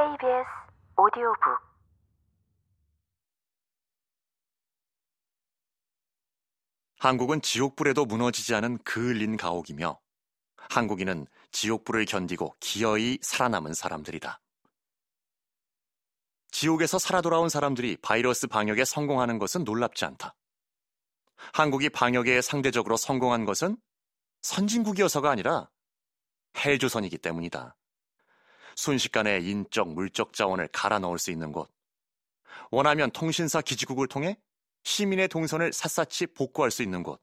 KBS 오디오북 한국은 지옥불에도 무너지지 않은 그을린 가옥이며 한국인은 지옥불을 견디고 기어이 살아남은 사람들이다. 지옥에서 살아 돌아온 사람들이 바이러스 방역에 성공하는 것은 놀랍지 않다. 한국이 방역에 상대적으로 성공한 것은 선진국이어서가 아니라 헬조선이기 때문이다. 순식간에 인적, 물적 자원을 갈아 넣을 수 있는 곳. 원하면 통신사 기지국을 통해 시민의 동선을 샅샅이 복구할 수 있는 곳.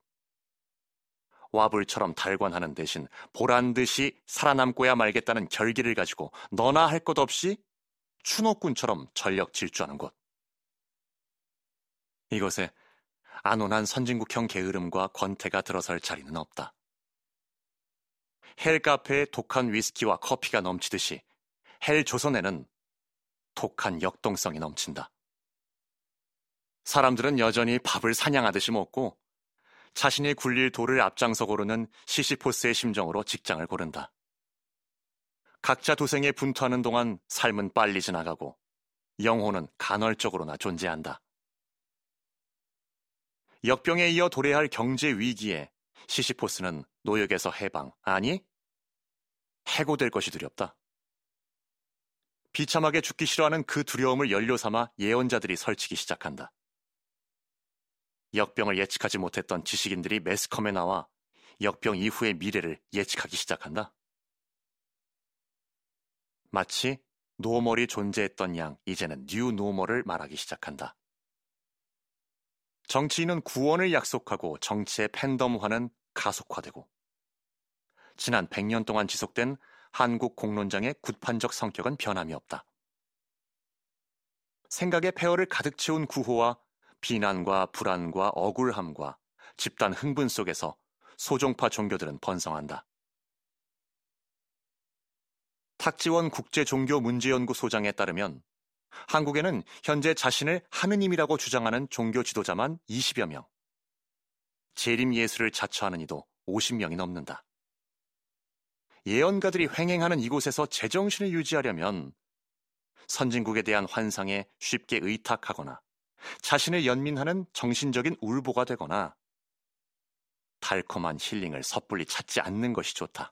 와불처럼 달관하는 대신 보란 듯이 살아남고야 말겠다는 결기를 가지고 너나 할 것 없이 추노꾼처럼 전력 질주하는 곳. 이것에 안온한 선진국형 게으름과 권태가 들어설 자리는 없다. 헬 카페에 독한 위스키와 커피가 넘치듯이 헬 조선에는 독한 역동성이 넘친다. 사람들은 여전히 밥을 사냥하듯이 먹고 자신이 굴릴 돌을 앞장서 고르는 시시포스의 심정으로 직장을 고른다. 각자 도생에 분투하는 동안 삶은 빨리 지나가고 영혼은 간헐적으로나 존재한다. 역병에 이어 도래할 경제 위기에 시시포스는 노역에서 해방, 아니 해고될 것이 두렵다. 비참하게 죽기 싫어하는 그 두려움을 연료 삼아 예언자들이 설치기 시작한다. 역병을 예측하지 못했던 지식인들이 매스컴에 나와 역병 이후의 미래를 예측하기 시작한다. 마치 노멀이 존재했던 양, 이제는 뉴 노멀을 말하기 시작한다. 정치인은 구원을 약속하고 정치의 팬덤화는 가속화되고 지난 100년 동안 지속된 한국 공론장의 굿판적 성격은 변함이 없다. 생각의 폐허를 가득 채운 구호와 비난과 불안과 억울함과 집단 흥분 속에서 소종파 종교들은 번성한다. 탁지원 국제종교문제연구소장에 따르면 한국에는 현재 자신을 하느님이라고 주장하는 종교 지도자만 20여 명, 재림예수를 자처하는 이도 50명이 넘는다. 예언가들이 횡행하는 이곳에서 제정신을 유지하려면 선진국에 대한 환상에 쉽게 의탁하거나 자신을 연민하는 정신적인 울보가 되거나 달콤한 힐링을 섣불리 찾지 않는 것이 좋다.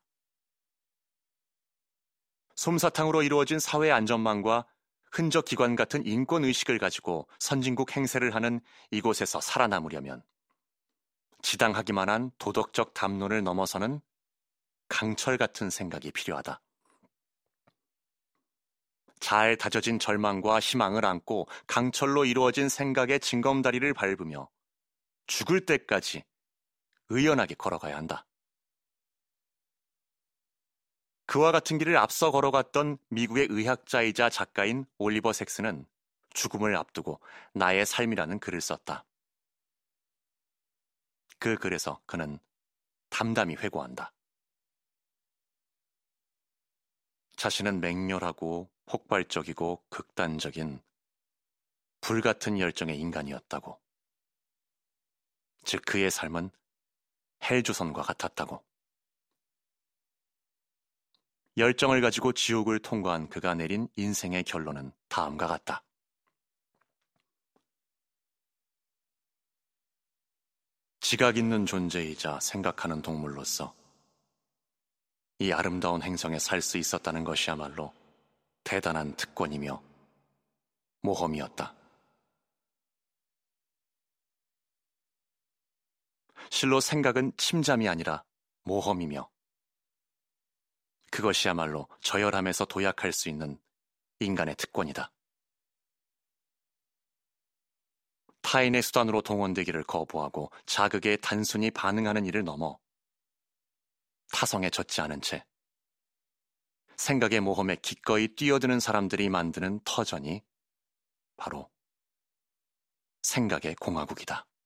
솜사탕으로 이루어진 사회 안전망과 흔적 기관 같은 인권의식을 가지고 선진국 행세를 하는 이곳에서 살아남으려면 지당하기만 한 도덕적 담론을 넘어서는 강철 같은 생각이 필요하다. 잘 다져진 절망과 희망을 안고 강철로 이루어진 생각의 징검다리를 밟으며 죽을 때까지 의연하게 걸어가야 한다. 그와 같은 길을 앞서 걸어갔던 미국의 의학자이자 작가인 올리버 색스는 죽음을 앞두고 나의 삶이라는 글을 썼다. 그 글에서 그는 담담히 회고한다. 자신은 맹렬하고 폭발적이고 극단적인 불같은 열정의 인간이었다고. 즉 그의 삶은 헬조선과 같았다고. 열정을 가지고 지옥을 통과한 그가 내린 인생의 결론은 다음과 같다. 지각 있는 존재이자 생각하는 동물로서 이 아름다운 행성에 살 수 있었다는 것이야말로 대단한 특권이며 모험이었다. 실로 생각은 침잠이 아니라 모험이며 그것이야말로 저열함에서 도약할 수 있는 인간의 특권이다. 타인의 수단으로 동원되기를 거부하고 자극에 단순히 반응하는 일을 넘어 타성에 젖지 않은 채 생각의 모험에 기꺼이 뛰어드는 사람들이 만드는 터전이 바로 생각의 공화국이다.